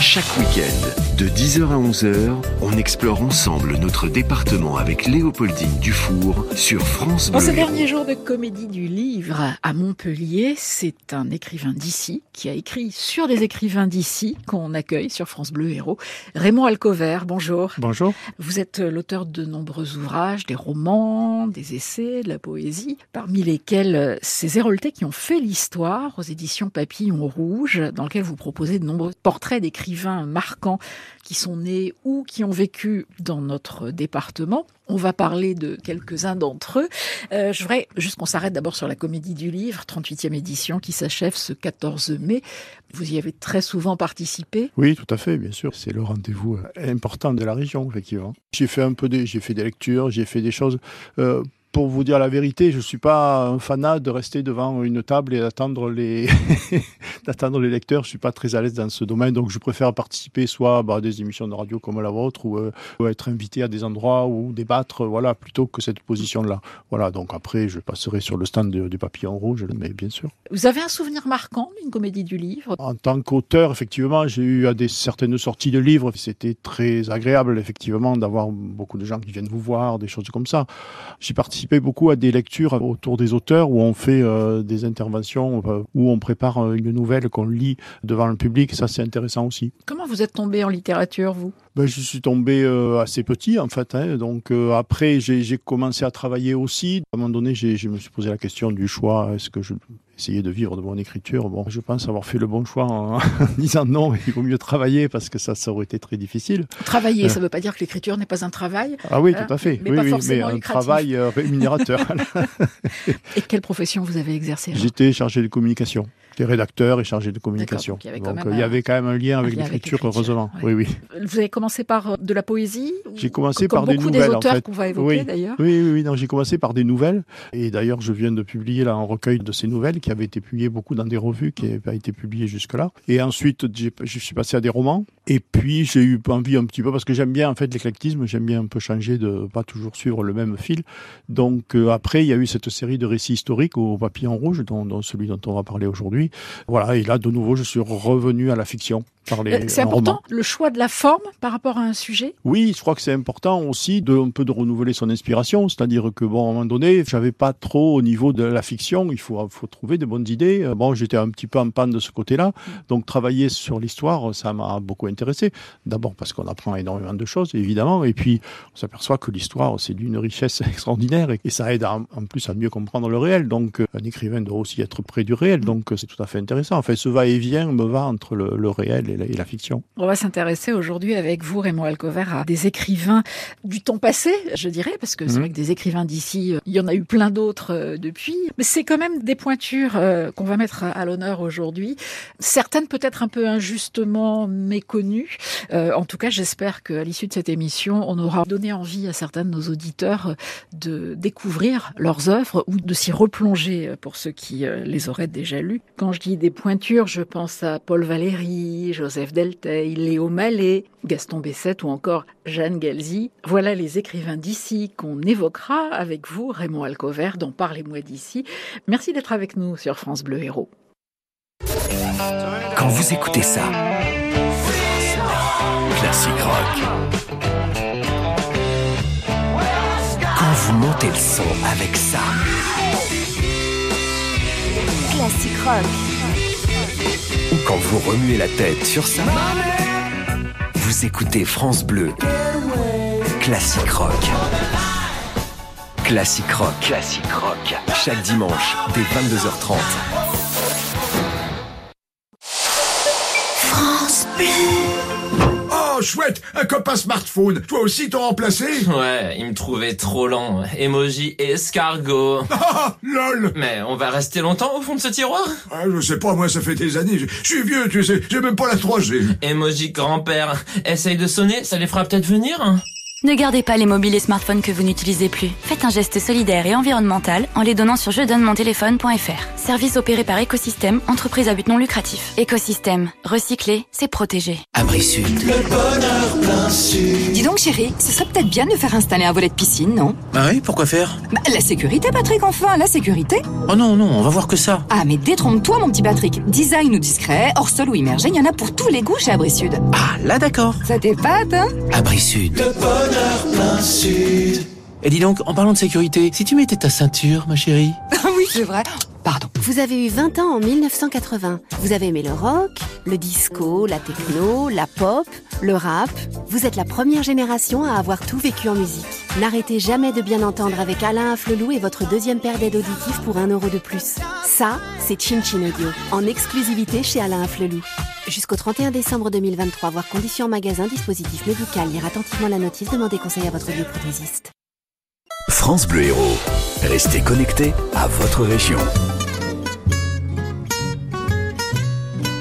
Chaque week-end, de 10h à 11h, on explore ensemble notre département avec Léopoldine Dufour sur France Bleu. En ce dernier jour de comédie du livre à Montpellier, c'est un écrivain d'ici qui a écrit sur des écrivains d'ici qu'on accueille sur France Bleu Hérault. Raymond Alcovère, bonjour. Bonjour. Vous êtes l'auteur de nombreux ouvrages, des romans, des essais, de la poésie, parmi lesquels ces Héraultais qui ont fait l'histoire aux éditions Papillon Rouge, dans lequel vous proposez de nombreux portraits d'écrivains marquants qui sont nés ou qui ont vécu dans notre département. On va parler de quelques-uns d'entre eux. Je voudrais juste qu'on s'arrête d'abord sur la comédie du livre, 38e édition, qui s'achève ce 14 mai. Vous y avez très souvent participé ? Oui, tout à fait, bien sûr. C'est le rendez-vous important de la région, effectivement. J'ai fait des lectures, j'ai fait des choses... Pour vous dire la vérité, je ne suis pas un fanat de rester devant une table et d'attendre les lecteurs. Je ne suis pas très à l'aise dans ce domaine, donc je préfère participer soit à des émissions de radio comme la vôtre ou être invité à des endroits où débattre, voilà, plutôt que cette position-là. Voilà, donc après, je passerai sur le stand du Papillon Rouge, mais bien sûr. Vous avez un souvenir marquant d'une comédie du livre ? En tant qu'auteur, effectivement, j'ai eu à certaines sorties de livres. C'était très agréable, effectivement, d'avoir beaucoup de gens qui viennent vous voir, des choses comme ça. J'ai participé beaucoup à des lectures autour des auteurs où on fait des interventions, où on prépare une nouvelle qu'on lit devant le public. Ça, c'est intéressant aussi. Comment vous êtes tombé en littérature, vous ? Je suis tombé assez petit, en fait. Donc, après, j'ai commencé à travailler aussi. À un moment donné, je me suis posé la question du choix. Est-ce que je... essayer de vivre de mon écriture. Bon, je pense avoir fait le bon choix en disant non, il vaut mieux travailler parce que ça aurait été très difficile. Travailler, ça ne veut pas dire que l'écriture n'est pas un travail. Ah oui, tout à fait. Mais oui, pas forcément mais un lucratif. Travail rémunérateur. Et quelle profession vous avez exercée ? J'étais chargé de communication. J'étais rédacteur et chargé de communication. Donc, il y avait quand même un lien avec l'écriture, heureusement. Ouais. Oui, oui. Vous avez commencé par de la poésie ? J'ai commencé par des nouvelles. Comme beaucoup des auteurs en fait. Qu'on va évoquer, oui. D'ailleurs. Oui, oui, oui. Non, j'ai commencé par des nouvelles. Et d'ailleurs, je viens de publier là, un recueil de ces nouvelles qui avait été publié beaucoup dans des revues, qui n'avaient pas été publiées jusque-là. Et ensuite, je suis passé à des romans. Et puis, j'ai eu envie un petit peu, parce que j'aime bien en fait l'éclectisme, j'aime bien un peu changer, de pas toujours suivre le même fil. Donc après, il y a eu cette série de récits historiques au Papillon Rouge, dont celui dont on va parler aujourd'hui. Voilà, et là, de nouveau, je suis revenu à la fiction. C'est important, roman. Le choix de la forme par rapport à un sujet ? Oui, je crois que c'est important aussi un peu de renouveler son inspiration, c'est-à-dire que, bon, à un moment donné, j'avais pas trop au niveau de la fiction, il faut trouver de bonnes idées. Bon, j'étais un petit peu en panne de ce côté-là, donc travailler sur l'histoire, ça m'a beaucoup intéressé. D'abord parce qu'on apprend énormément de choses, évidemment, et puis on s'aperçoit que l'histoire, c'est d'une richesse extraordinaire et ça aide en plus à mieux comprendre le réel, donc un écrivain doit aussi être près du réel, donc c'est tout à fait intéressant. Enfin, ce va-et-vient me va entre le réel et la fiction. On va s'intéresser aujourd'hui avec vous, Raymond Alcovère, à des écrivains du temps passé, je dirais, parce que c'est vrai que des écrivains d'ici, il y en a eu plein d'autres depuis. Mais c'est quand même des pointures qu'on va mettre à l'honneur aujourd'hui. Certaines peut-être un peu injustement méconnues. En tout cas, j'espère qu'à l'issue de cette émission, on aura donné envie à certains de nos auditeurs de découvrir leurs œuvres ou de s'y replonger pour ceux qui les auraient déjà lues. Quand je dis des pointures, je pense à Paul Valéry, Joseph Delteille, Léo Mallet, Gaston Bessette ou encore Jeanne Galzy. Voilà les écrivains d'ici qu'on évoquera avec vous, Raymond Alcovère, dans Parlez-moi d'ici. Merci d'être avec nous sur France Bleu Hérault. Quand vous écoutez ça, classique rock. Quand vous montez le son avec ça, classique rock. Ou quand vous remuez la tête sur ça, vous écoutez France Bleu, Classique Rock. Classique Rock. Classique Rock. Chaque dimanche, dès 22h30. France Bleu. Oh, chouette, un copain smartphone. Toi aussi, t'en remplacé ? Ouais, il me trouvait trop lent. Emoji escargot. Ah, lol. Mais on va rester longtemps au fond de ce tiroir ? Ah, je sais pas, moi, ça fait des années. Je suis vieux, tu sais, j'ai même pas la 3G. Emoji grand-père. Essaye de sonner, ça les fera peut-être venir. Ne gardez pas les mobiles et smartphones que vous n'utilisez plus. Faites un geste solidaire et environnemental en les donnant sur je-donne-mon-téléphone.fr. Service opéré par Écosystème, entreprise à but non lucratif. Écosystème, recycler, c'est protéger. Abris Sud, le bonheur plein sud. Dis donc chérie, ce serait peut-être bien de faire installer un volet de piscine, non? Bah oui, pourquoi faire? Bah, la sécurité Patrick, enfin, la sécurité. Oh non, non, on va voir que ça. Ah mais détrompe-toi mon petit Patrick. Design ou discret, hors sol ou immergé, il y en a pour tous les goûts chez Abris Sud. Ah là d'accord. Ça t'épate hein? Abris Sud, le bonheur plein sud. Et dis donc, en parlant de sécurité, si tu mettais ta ceinture, ma chérie. Ah oui, c'est vrai. Pardon. Vous avez eu 20 ans en 1980. Vous avez aimé le rock, le disco, la techno, la pop, le rap. Vous êtes la première génération à avoir tout vécu en musique. N'arrêtez jamais de bien entendre avec Alain Flelou et votre deuxième paire d'aides auditives pour 1 € de plus. Ça, c'est Chin Chin Audio, en exclusivité chez Alain Flelou. Jusqu'au 31 décembre 2023, voir conditions en magasin, dispositif médical. Lire attentivement la notice, demandez conseil à votre audioprothésiste. France Bleu Hérault. Restez connectés à votre région.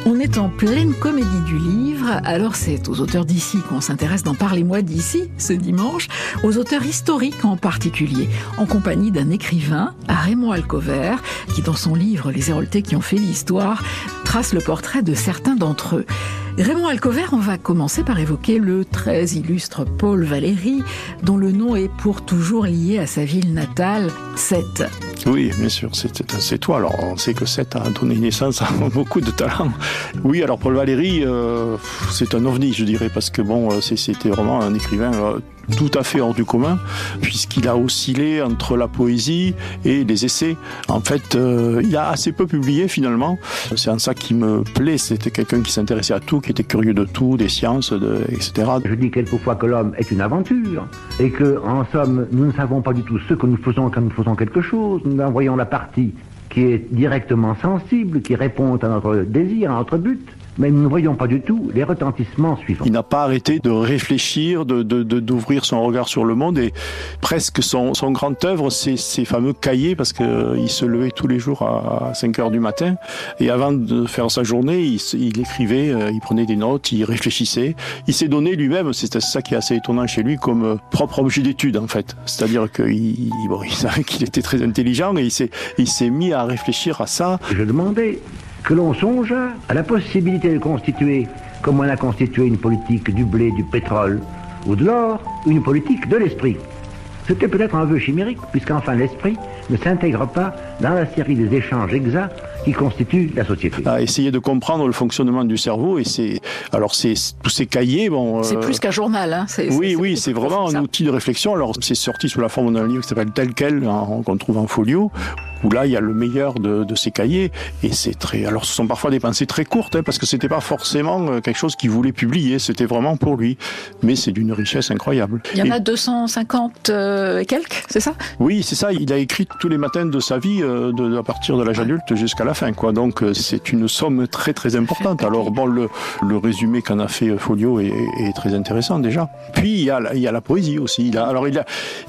On est en pleine comédie du livre, alors c'est aux auteurs d'ici qu'on s'intéresse dans Parlez-moi d'ici, ce dimanche, aux auteurs historiques en particulier, en compagnie d'un écrivain, Raymond Alcovère, qui dans son livre « Les Héraultais qui ont fait l'histoire » trace le portrait de certains d'entre eux. Raymond Alcovère, on va commencer par évoquer le très illustre Paul Valéry, dont le nom est pour toujours lié à sa ville natale, Sète. Oui, bien sûr, c'est toi. Alors, on sait que Sète a donné naissance à beaucoup de talents. Oui, alors Paul Valéry, c'est un ovni, je dirais, parce que bon, c'était vraiment un écrivain tout à fait hors du commun, puisqu'il a oscillé entre la poésie et les essais. En fait, il a assez peu publié, finalement. C'est en ça qui me plaît. C'était quelqu'un qui s'intéressait à tout, qui était curieux de tout, des sciences, etc. Je dis quelquefois que l'homme est une aventure, et que, en somme, nous ne savons pas du tout ce que nous faisons quand nous faisons quelque chose. Nous envoyons la partie qui est directement sensible, qui répond à notre désir, à notre but. Mais nous ne voyons pas du tout les retentissements suivants. Il n'a pas arrêté de réfléchir, d'ouvrir son regard sur le monde, et presque son grand œuvre, c'est ces fameux cahiers, parce qu'il se levait tous les jours à 5h du matin, et avant de faire sa journée, il écrivait, il prenait des notes, il réfléchissait, il s'est donné lui-même, c'est ça qui est assez étonnant chez lui, comme propre objet d'étude en fait. C'est-à-dire qu'il savait qu'il était très intelligent, et il s'est mis à réfléchir à ça. Je demandais que l'on songe à la possibilité de constituer, comme on a constitué une politique du blé, du pétrole ou de l'or, une politique de l'esprit. C'était peut-être un vœu chimérique, puisqu'enfin l'esprit ne s'intègre pas dans la série des échanges exacts qui constitue la société. À essayer de comprendre le fonctionnement du cerveau, et c'est tous ces cahiers. Bon, c'est plus qu'un journal, hein. C'est vraiment un outil de réflexion. Alors c'est sorti sous la forme d'un livre qui s'appelle Tel quel, qu'on trouve en folio, où là il y a le meilleur de ces cahiers, et c'est très. Alors ce sont parfois des pensées très courtes, hein, parce que c'était pas forcément quelque chose qu'il voulait publier, c'était vraiment pour lui. Mais c'est d'une richesse incroyable. Il y en a 250 et quelques, c'est ça ? Oui, c'est ça. Il a écrit tous les matins de sa vie, à partir de l'âge adulte jusqu'à la fin, quoi. Donc c'est une somme très très importante. Alors bon, le résumé qu'en a fait Folio est très intéressant déjà. Puis il y a la poésie aussi.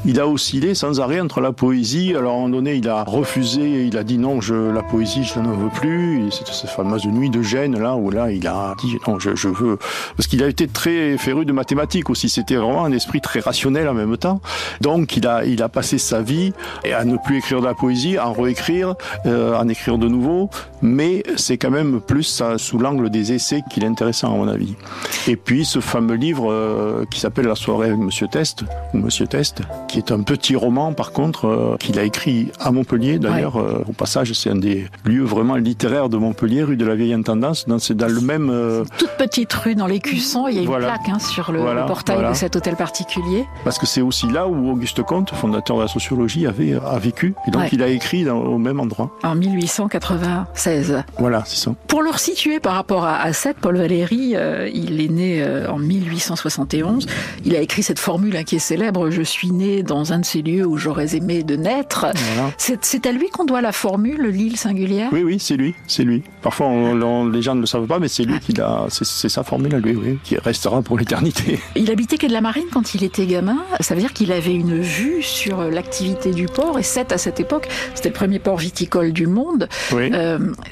Il a oscillé sans arrêt entre la poésie. Alors à un moment donné, il a refusé, il a dit non, la poésie je n'en veux plus. Et cette fameuse nuit de Gênes là où là il a dit non, je veux, parce qu'il a été très féru de mathématiques aussi. C'était vraiment un esprit très rationnel en même temps. Donc il a passé sa vie à ne plus écrire de la poésie, à en réécrire, à en écrire de nouveau. Mais c'est quand même plus sous l'angle des essais qu'il est intéressant à mon avis. Et puis ce fameux livre qui s'appelle La soirée avec Monsieur Test, qui est un petit roman par contre qu'il a écrit à Montpellier d'ailleurs. Ouais. Au passage, c'est un des lieux vraiment littéraires de Montpellier, rue de la Vieille Intendance. C'est dans le même toute petite rue dans l'Écusson. Il y a une plaque hein, sur le portail de cet hôtel particulier. Parce que c'est aussi là où Auguste Comte, fondateur de la sociologie, a vécu. Et donc il a écrit au même endroit. En 1880. 16. Voilà, c'est ça. Pour le resituer par rapport à Sète, Paul Valéry, il est né en 1871. Il a écrit cette formule qui est célèbre, je suis né dans un de ces lieux où j'aurais aimé de naître. Voilà. C'est à lui qu'on doit la formule, l'île singulière. Oui, c'est lui. Parfois, les gens ne le savent pas, mais c'est lui qui l'a. C'est sa formule à lui, oui, qui restera pour l'éternité. Il habitait quai de la Marine quand il était gamin. Ça veut dire qu'il avait une vue sur l'activité du port, et Sète Bessette, à cette époque, c'était le premier port viticole du monde. Oui.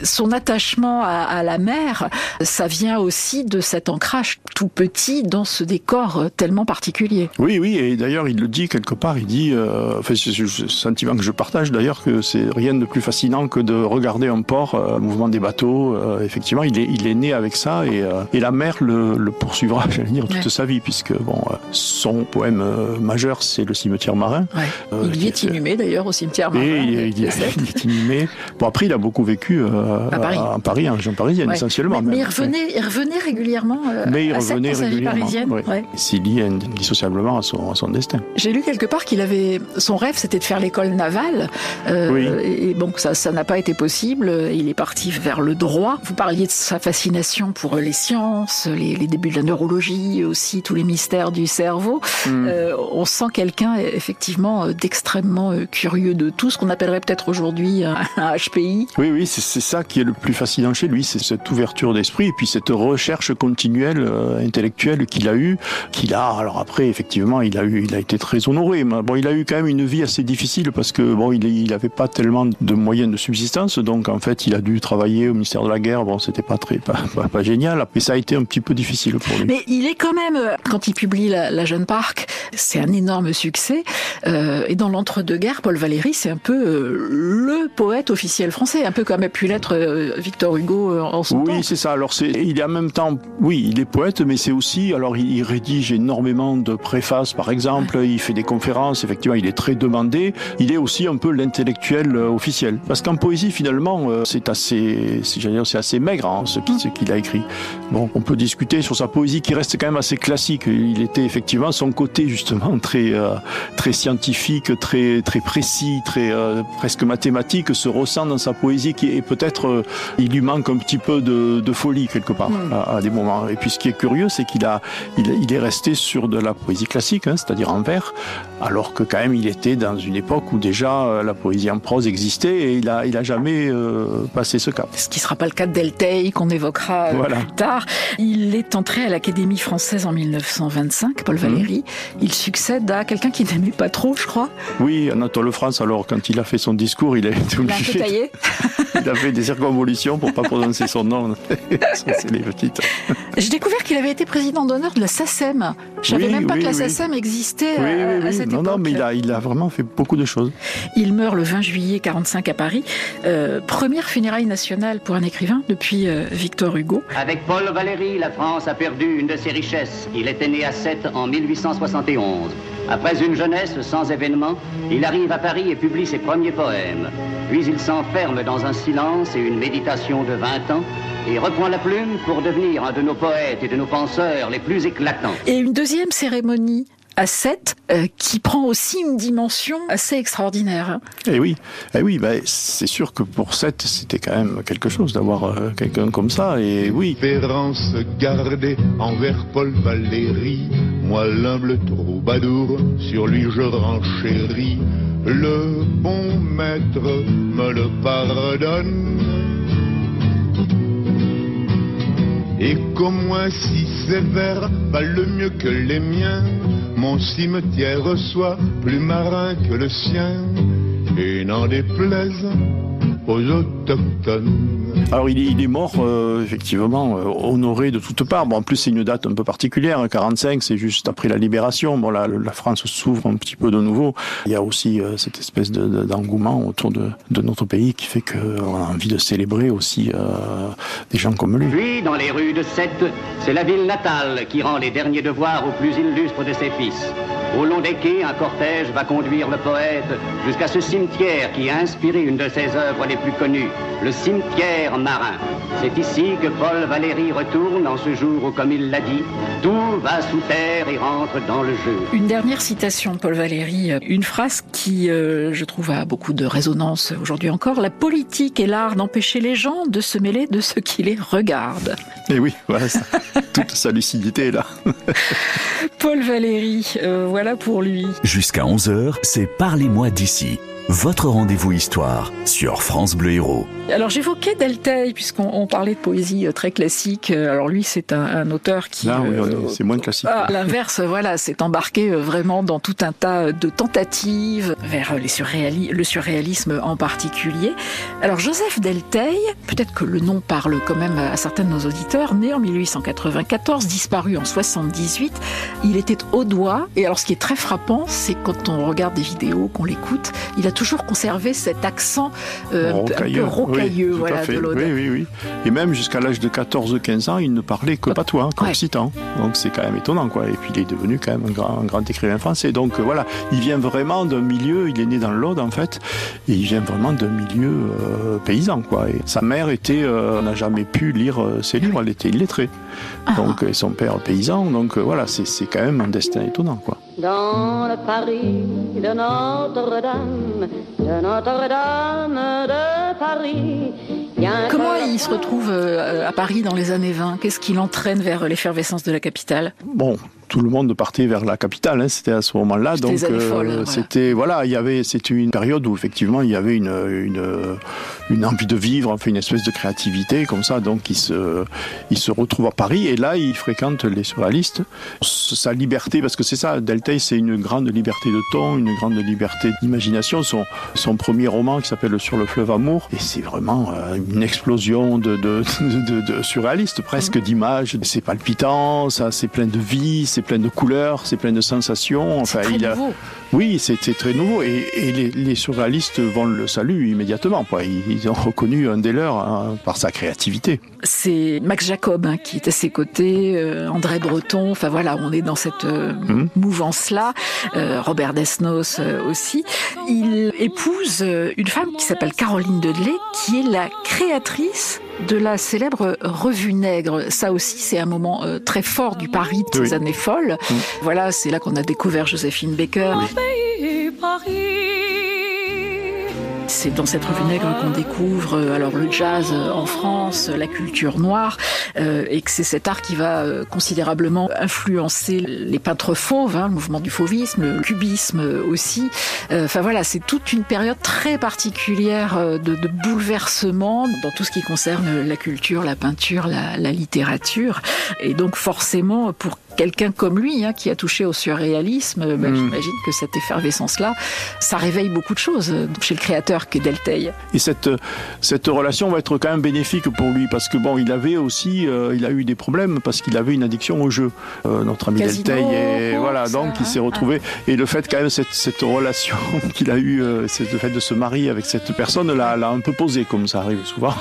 Son attachement à la mer, ça vient aussi de cet ancrage tout petit dans ce décor tellement particulier. Oui, oui, et d'ailleurs, il le dit quelque part, il dit, enfin, c'est un sentiment que je partage d'ailleurs, que c'est rien de plus fascinant que de regarder un port, le mouvement des bateaux, effectivement, il est né avec ça, et la mer le poursuivra, j'allais dire, toute sa vie, puisque, bon, son poème majeur, c'est le cimetière marin. Ouais. Il y est inhumé d'ailleurs au cimetière marin. Il est inhumé. Bon, après, il a beaucoup vécu à Paris, en région parisienne, essentiellement. Mais il revenait régulièrement à cette vie parisienne. Ouais. Ouais. C'est lié indissociablement à son destin. J'ai lu quelque part qu'il avait... Son rêve, c'était de faire l'école navale. Et bon, ça n'a pas été possible. Il est parti vers le droit. Vous parliez de sa fascination pour les sciences, les débuts de la neurologie aussi, tous les mystères du cerveau. On sent quelqu'un, effectivement, d'extrêmement curieux de tout, ce qu'on appellerait peut-être aujourd'hui un HPI. Oui, c'est ça qui est le plus fascinant chez lui, c'est cette ouverture d'esprit et puis cette recherche continuelle intellectuelle qu'il a. Alors après, effectivement, il a été très honoré. Mais bon, il a eu quand même une vie assez difficile parce que bon, il avait pas tellement de moyens de subsistance, donc en fait, il a dû travailler au ministère de la Guerre. Bon, c'était pas génial, mais ça a été un petit peu difficile pour lui. Mais il est quand même, quand il publie la Jeune Parc, c'est un énorme succès. Et dans l'entre-deux-guerres, Paul Valéry, c'est un peu le poète officiel français, un peu comme a pu l'être Victor Hugo en son temps. Oui, c'est ça. Alors, il est en même temps, oui, il est poète, mais c'est aussi, alors il rédige énormément de préfaces, par exemple, il fait des conférences, effectivement, il est très demandé. Il est aussi un peu l'intellectuel officiel. Parce qu'en poésie, finalement, c'est assez maigre, hein, ce qu'il a écrit. Bon, on peut discuter sur sa poésie qui reste quand même assez classique. Il était effectivement son côté, justement, très scientifique, très, très précis, très, presque mathématique, se ressent dans sa poésie et peut-être il lui manque un petit peu de folie quelque part à des moments. Et puis ce qui est curieux, c'est qu'il est resté sur de la poésie classique, hein, c'est-à-dire en vers, alors que quand même il était dans une époque où déjà la poésie en prose existait et il a jamais passé ce cap. Ce qui ne sera pas le cas de Delteille qu'on évoquera plus tard. Il est entré à l'Académie française en 1925, Paul Valéry. Il succède à quelqu'un qui n'aimait pas trop, je crois. Oui, Anatole France. Alors quand il a fait son discours, il a été obligé. Il a taillé. Il avait des circonvolutions pour ne pas prononcer son nom. Ça, c'est les petites. J'ai découvert qu'il avait été président d'honneur de la SACEM. Je ne savais même pas que la SACEM existait à cette époque. Non, mais il a vraiment fait beaucoup de choses. Il meurt le 20 juillet 1945 à Paris. Première funéraille nationale pour un écrivain depuis Victor Hugo. Avec Paul Valéry, la France a perdu une de ses richesses. Il était né à Sète en 1871. Après une jeunesse sans événements, il arrive à Paris et publie ses premiers poèmes. Puis il s'enferme dans un silence et une méditation de 20 ans et reprend la plume pour devenir un de nos poètes et de nos penseurs les plus éclatants. Et une deuxième cérémonie à Sète, qui prend aussi une dimension assez extraordinaire. Eh oui, c'est sûr que pour Sète, c'était quand même quelque chose d'avoir quelqu'un comme ça, et oui. Espérance gardée envers Paul Valéry, moi l'humble troubadour, sur lui je renchéris, le bon maître me le pardonne. Et qu'au moins si sévère valent mieux que les miens, mon cimetière soit plus marin que le sien, et n'en déplaise aux autochtones. Alors il est mort effectivement honoré de toutes parts. Bon, en plus c'est une date un peu particulière, 45, c'est juste après la libération. Bon, la France s'ouvre un petit peu de nouveau. Il y a aussi cette espèce d'engouement autour de notre pays qui fait qu'on a envie de célébrer aussi des gens comme lui. Puis dans les rues de Sète, c'est la ville natale qui rend les derniers devoirs aux plus illustres de ses fils. Au long des quais, un cortège va conduire le poète jusqu'à ce cimetière qui a inspiré une de ses œuvres les plus connues, le cimetière marin. C'est ici que Paul Valéry retourne en ce jour où, comme il l'a dit, tout va sous terre et rentre dans le jeu. Une dernière citation, Paul Valéry, une phrase qui, je trouve, a beaucoup de résonance aujourd'hui encore. La politique est l'art d'empêcher les gens de se mêler de ce qui les regarde. Et oui, voilà, ça, toute sa lucidité est là. Paul Valéry, voilà pour lui. Jusqu'à 11h, c'est Parlez-moi d'ici. votre rendez-vous histoire sur France Bleu Hérault. Alors j'évoquais Delteille puisqu'on parlait de poésie très classique. Alors lui c'est un auteur qui... Là, oui, c'est moins classique. À l'inverse, voilà, s'est embarqué vraiment dans tout un tas de tentatives vers le surréalisme en particulier. Alors Joseph Delteille, peut-être que le nom parle quand même à certains de nos auditeurs, né en 1894, disparu en 78, il était au doigt. Et alors ce qui est très frappant, c'est quand on regarde des vidéos, qu'on l'écoute, il a toujours conservé cet accent rocailleux, un peu rocailleux, oui, voilà, de l'autre. Oui. Et même jusqu'à l'âge de 14 ou 15 ans, il ne parlait que patois, qu'occitan. Ouais. Donc c'est quand même étonnant, quoi. Et puis il est devenu quand même un grand écrivain français. Donc voilà, il vient vraiment d'un milieu, il est né dans l'Aude en fait, et il vient vraiment d'un milieu paysan, quoi. Et sa mère était, n'a jamais pu lire ses livres, elle était illettrée. Donc, et son père paysan, donc voilà, c'est quand même un destin étonnant, quoi. Dans le Paris de Notre-Dame de Paris. Comment il se retrouve à Paris dans les années 20 ? Qu'est-ce qui l'entraîne vers l'effervescence de la capitale ? Bon, tout le monde partait vers la capitale, hein, c'était à ce moment-là. C'était donc les années folles, voilà. C'était une période où effectivement il y avait une envie de vivre, enfin une espèce de créativité comme ça. Donc il se retrouve à Paris et là il fréquente les surréalistes. Sa liberté, parce que c'est ça, Delteille, c'est une grande liberté de ton, une grande liberté d'imagination. Son premier roman qui s'appelle Sur le fleuve amour, et c'est vraiment une explosion de surréaliste, presque d'images. C'est palpitant, ça, c'est plein de vie, c'est plein de couleurs, c'est plein de sensations. Enfin, nouveau. Oui, c'était très nouveau. Et les surréalistes vont le saluer immédiatement, quoi. Ils ont reconnu un des leurs, hein, par sa créativité. C'est Max Jacob, hein, qui est à ses côtés, André Breton. Enfin voilà, on est dans cette mouvance-là. Robert Desnos aussi. Il épouse une femme qui s'appelle Caroline Dudley, qui est la créatrice de la célèbre Revue Nègre. Ça aussi, c'est un moment très fort du Paris de ces années folles. Mmh. Voilà, c'est là qu'on a découvert Joséphine Baker. Oui. C'est dans cette Revue Nègre qu'on découvre alors le jazz en France, la culture noire, et que c'est cet art qui va considérablement influencer les peintres fauves, hein, le mouvement du fauvisme, le cubisme aussi. Enfin voilà, c'est toute une période très particulière de bouleversement dans tout ce qui concerne la culture, la peinture, la littérature. Et donc forcément, pour quelqu'un comme lui, hein, qui a touché au surréalisme, j'imagine que cette effervescence-là, ça réveille beaucoup de choses chez le créateur qu'est Delteille. Et cette relation va être quand même bénéfique pour lui, parce que bon, il avait aussi, il a eu des problèmes parce qu'il avait une addiction au jeu. Notre ami Casino, Delteille, et voilà, donc il s'est retrouvé. Et le fait quand même cette relation qu'il a eue, le fait de se marier avec cette personne, l'a un peu posé, comme ça arrive souvent.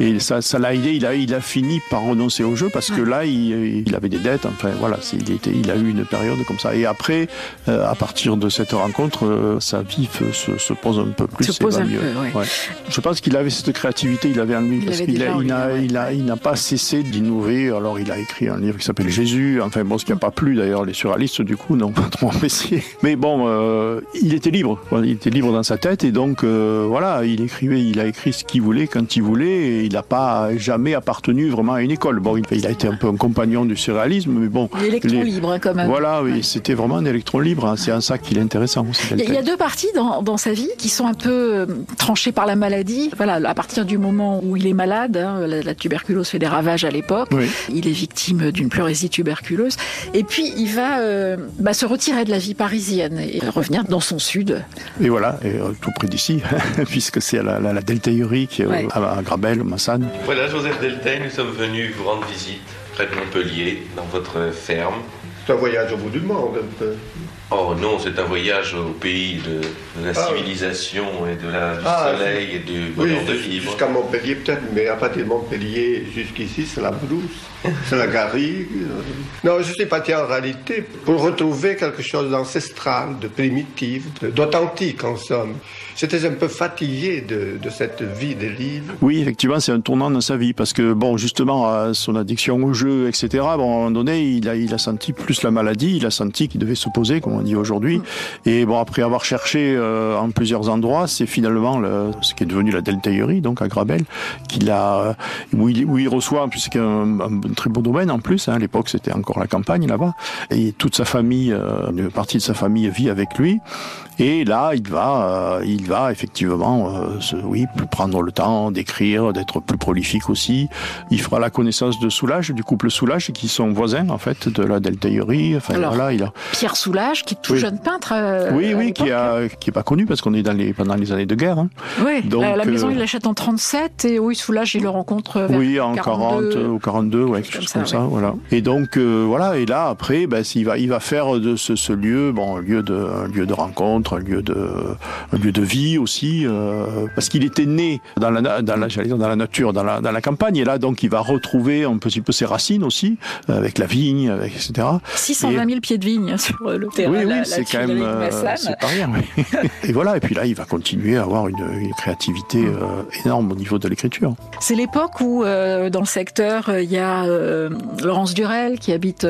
Et ça l'a aidé. Il a fini par renoncer au jeu parce que là, il avait des dettes. Enfin, voilà, il a eu une période comme ça. Et après, à partir de cette rencontre, sa vie se pose un peu plus. Ouais. Je pense qu'il avait cette créativité, il avait en lui, il n'a pas cessé d'innover. Alors, il a écrit un livre qui s'appelle Jésus. Enfin, bon, ce qui n'a pas plu d'ailleurs les surréalistes, du coup, n'ont pas trop apprécié. Mais bon, il était libre. Il était libre dans sa tête. Et donc, voilà, il a écrit ce qu'il voulait, quand il voulait. Et il n'a pas jamais appartenu vraiment à une école. Bon, il a été un peu un compagnon du surréalisme, mais bon. L'électron libre, quand même. Voilà, oui, c'était vraiment un électron libre. Hein. C'est en ça qu'il est intéressant. Il y a deux parties dans sa vie qui sont un peu tranchées par la maladie. Voilà, à partir du moment où il est malade, hein, la tuberculose fait des ravages à l'époque. Oui. Il est victime d'une pleurésie tuberculeuse. Et puis, il va se retirer de la vie parisienne et revenir dans son sud. Et voilà, tout près d'ici, puisque c'est la Deltheillerie qui est à Grabel, Massan. Voilà, Joseph Delteille, nous sommes venus vous rendre visite. De Montpellier, dans votre ferme. C'est un voyage au bout du monde, un peu. Oh non, c'est un voyage au pays de la civilisation et du soleil et du bonheur de vivre. Jusqu'à Montpellier peut-être, mais à partir de Montpellier jusqu'ici, c'est la brousse, c'est la garrigue. Non, je suis parti en réalité pour retrouver quelque chose d'ancestral, de primitif, d'authentique en somme. J'étais un peu fatigué de cette vie des livres. Oui, effectivement, c'est un tournant dans sa vie parce que, bon, justement, son addiction au jeu, etc., bon, à un moment donné, il a senti plus plus la maladie, il a senti qu'il devait se poser, comme on dit aujourd'hui. Et bon, après avoir cherché en plusieurs endroits, c'est finalement ce qui est devenu la Deltheillerie, donc à Grabel, où il reçoit, puisque c'est un très beau domaine en plus, hein, à l'époque c'était encore la campagne là-bas, et toute sa famille, une partie de sa famille vit avec lui. Et là, il va effectivement, prendre le temps d'écrire, d'être plus prolifique aussi. Il fera la connaissance de Soulage, du couple Soulage, qui sont voisins en fait de la Deltheillerie. Enfin, Pierre Soulage, qui est tout jeune peintre. Oui, qui est pas connu parce qu'on est pendant les années de guerre. Hein. Oui. Donc, la maison, il l'achète en 1937 et Soulage, il le rencontre vers 1940 ou 1942, quelque chose comme ça. Voilà. Et donc Et là, après, il va faire de ce lieu, un lieu de rencontre. Un lieu de vie aussi, parce qu'il était né dans la nature, dans la campagne, et là donc il va retrouver un petit peu ses racines aussi, avec la vigne, etc. 620 000 pieds de vigne sur le terrain. Oui, c'est quand même c'est pas rien. Oui. Et voilà, et puis là il va continuer à avoir une créativité énorme au niveau de l'écriture. C'est l'époque où dans le secteur il y a Laurence Durel qui habite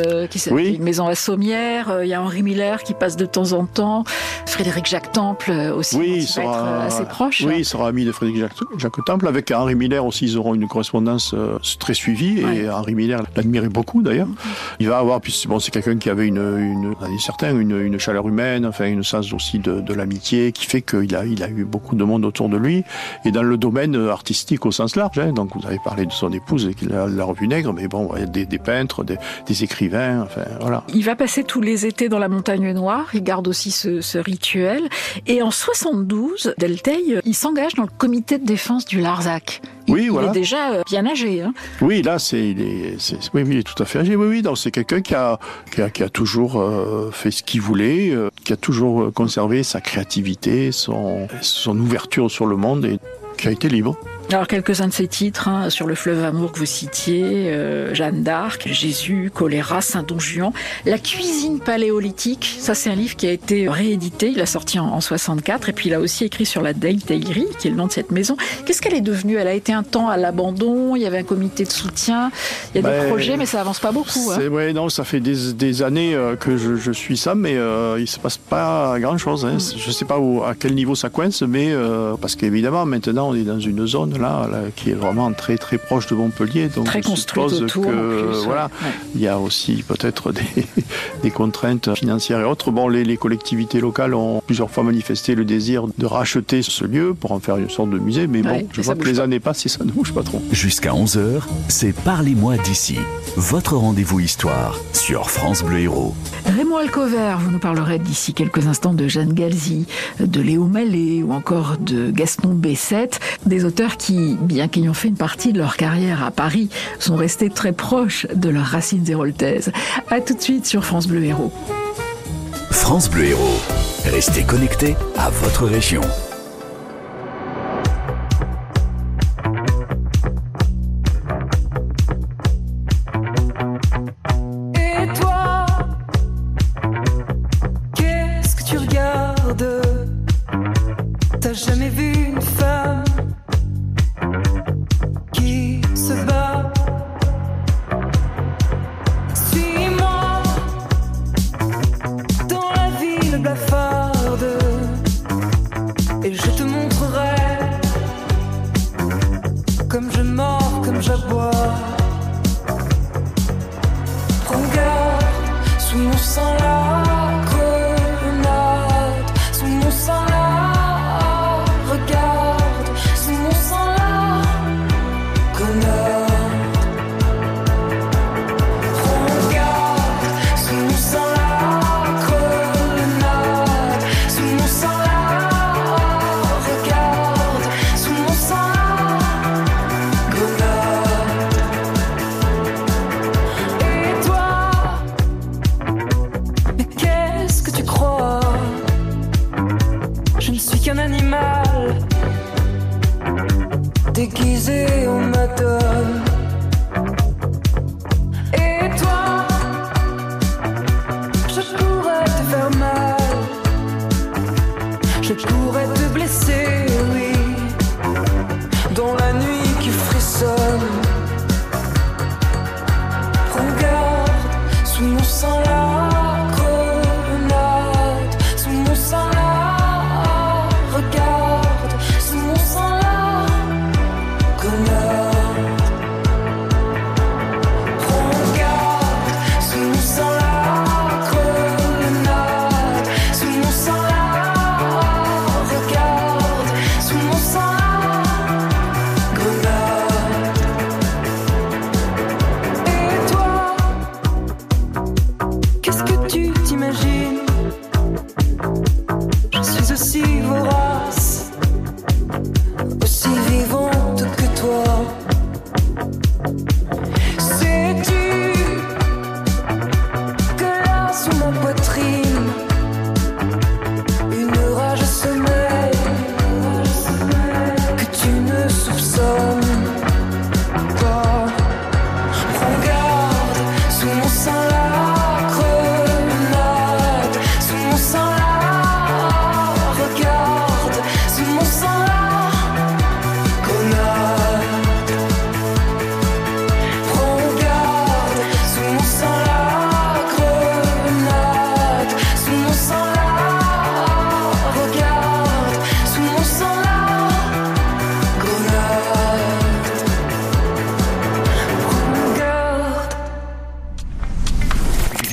une maison à Sommières, il y a Henri Miller qui passe de temps en temps, Frédéric Jacques Temple aussi, il va être assez proche. Oui, il sera ami de Frédéric Jacques Temple. Avec Henri Miller aussi, ils auront une correspondance très suivie. Ouais. Et Henri Miller l'admirait beaucoup d'ailleurs. Il va avoir, puis c'est quelqu'un qui avait une chaleur humaine, enfin une sens aussi de l'amitié, qui fait qu'il a eu beaucoup de monde autour de lui. Et dans le domaine artistique au sens large, hein. Donc vous avez parlé de son épouse et qu'il a la Revue Nègre, mais bon, il y a des peintres, des écrivains, enfin voilà. Il va passer tous les étés dans la Montagne Noire. Il garde aussi ce rituel. Et en 1972, Delteille, il s'engage dans le comité de défense du Larzac. Il est déjà bien âgé. Hein. Oui, là, il est tout à fait âgé. Oui, donc c'est quelqu'un qui a toujours fait ce qu'il voulait, qui a toujours conservé sa créativité, son ouverture sur le monde et qui a été libre. Alors, quelques-uns de ses titres, hein, Sur le fleuve amour que vous citiez, Jeanne d'Arc, Jésus, Choléra, Saint-Don-Juan, La cuisine paléolithique, ça c'est un livre qui a été réédité, il a sorti en 1964, et puis il a aussi écrit sur la Deltheillerie, qui est le nom de cette maison. Qu'est-ce qu'elle est devenue ? Elle a été un temps à l'abandon, il y avait un comité de soutien, il y a des projets, mais ça avance pas beaucoup. Hein. Oui, non, ça fait des années que je suis ça, mais il se passe pas grand-chose. Hein. Je sais pas à quel niveau ça coince, mais parce qu'évidemment, maintenant, on est dans une zone là, qui est vraiment très très proche de Montpellier, donc très construite autour, Il y a aussi peut-être des contraintes financières et autres. Bon, les collectivités locales ont plusieurs fois manifesté le désir de racheter ce lieu pour en faire une sorte de musée, mais je vois que les années passent et ça ne bouge pas trop. Jusqu'à 11h, c'est Parlez-moi d'ici, votre rendez-vous histoire sur France Bleu Hérault. Raymond Alcovère, vous nous parlerez d'ici quelques instants de Jeanne Galzy, de Léo Mallet ou encore de Gaston Bessette, des auteurs qui, bien qu'ayant fait une partie de leur carrière à Paris, sont restés très proches de leurs racines héraultaises. À tout de suite sur France Bleu Hérault. France Bleu Hérault, restez connectés à votre région.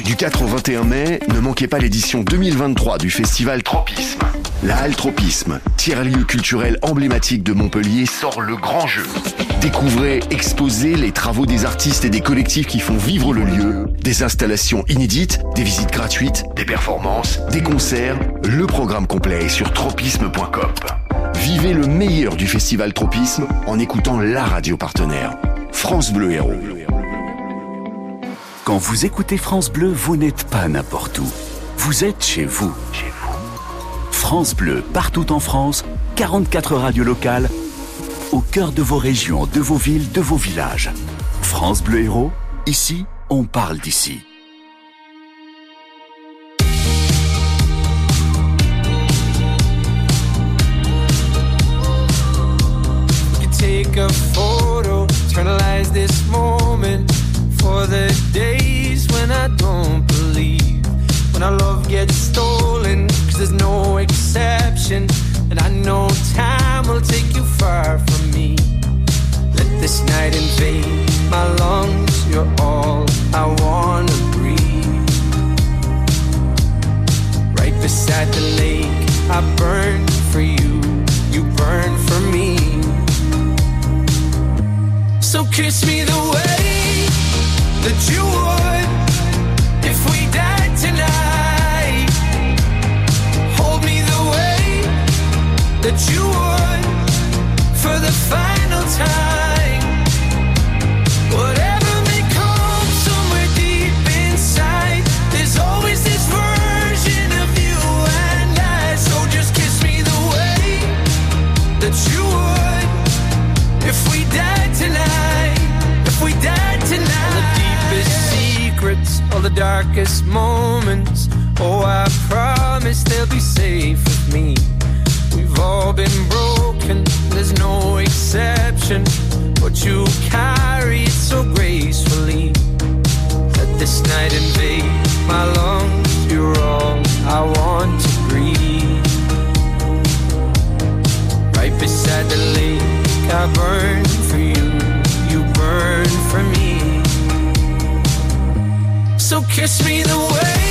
Du 4 au 21 mai, ne manquez pas l'édition 2023 du festival Tropisme. La Halle Tropisme, tiers-lieu culturel emblématique de Montpellier, sort le grand jeu. Découvrez, exposez les travaux des artistes et des collectifs qui font vivre le lieu, des installations inédites, des visites gratuites, des performances, des concerts. Le programme complet est sur tropisme.com. Vivez le meilleur du festival Tropisme en écoutant la radio partenaire, France Bleu Hérault. Quand vous écoutez France Bleu, vous n'êtes pas n'importe où. Vous êtes chez vous. France Bleu, partout en France, 44 radios locales, au cœur de vos régions, de vos villes, de vos villages. France Bleu Hérault, ici, on parle d'ici. You take a photo, internalize this moment for the days when I don't believe, when our love gets stolen. There's no exception, and I know time will take you far from me. Let this night invade my lungs, you're all I wanna breathe. Right beside the lake, I burn for you, you burn for me. So kiss me the way that you would if we died tonight. That you would for the final time. Whatever may come somewhere deep inside, there's always this version of you and I. So just kiss me the way that you would if we died tonight. If we died tonight. All the deepest secrets, all the darkest moments. Oh, I promise they'll be safe with me. We've all been broken, there's no exception, but you carry it so gracefully. Let this night invade my lungs, you're all I want to breathe. Right beside the lake, I burn for you, you burn for me. So kiss me the way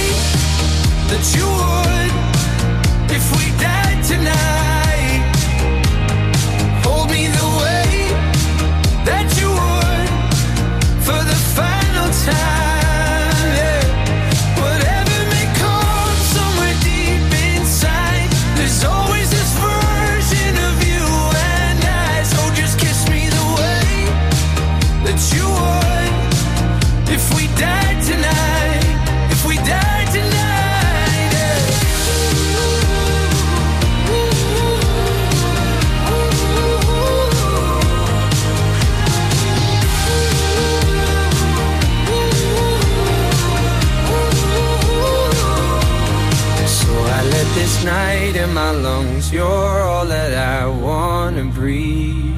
that you would if we died tonight. Time, yeah. Whatever may come somewhere deep inside, there's always this version of you and I. So just kiss me the way that you would if we died tonight, if we died tonight, yeah. Let this night in my lungs, you're all that I wanna breathe.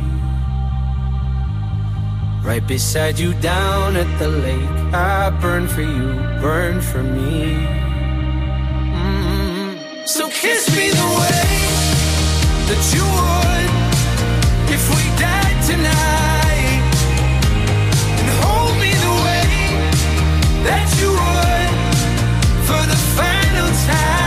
Right beside you down at the lake, I burn for you, burn for me. Mm-hmm. So kiss me the way that you would if we died tonight. And hold me the way that you would for the final time.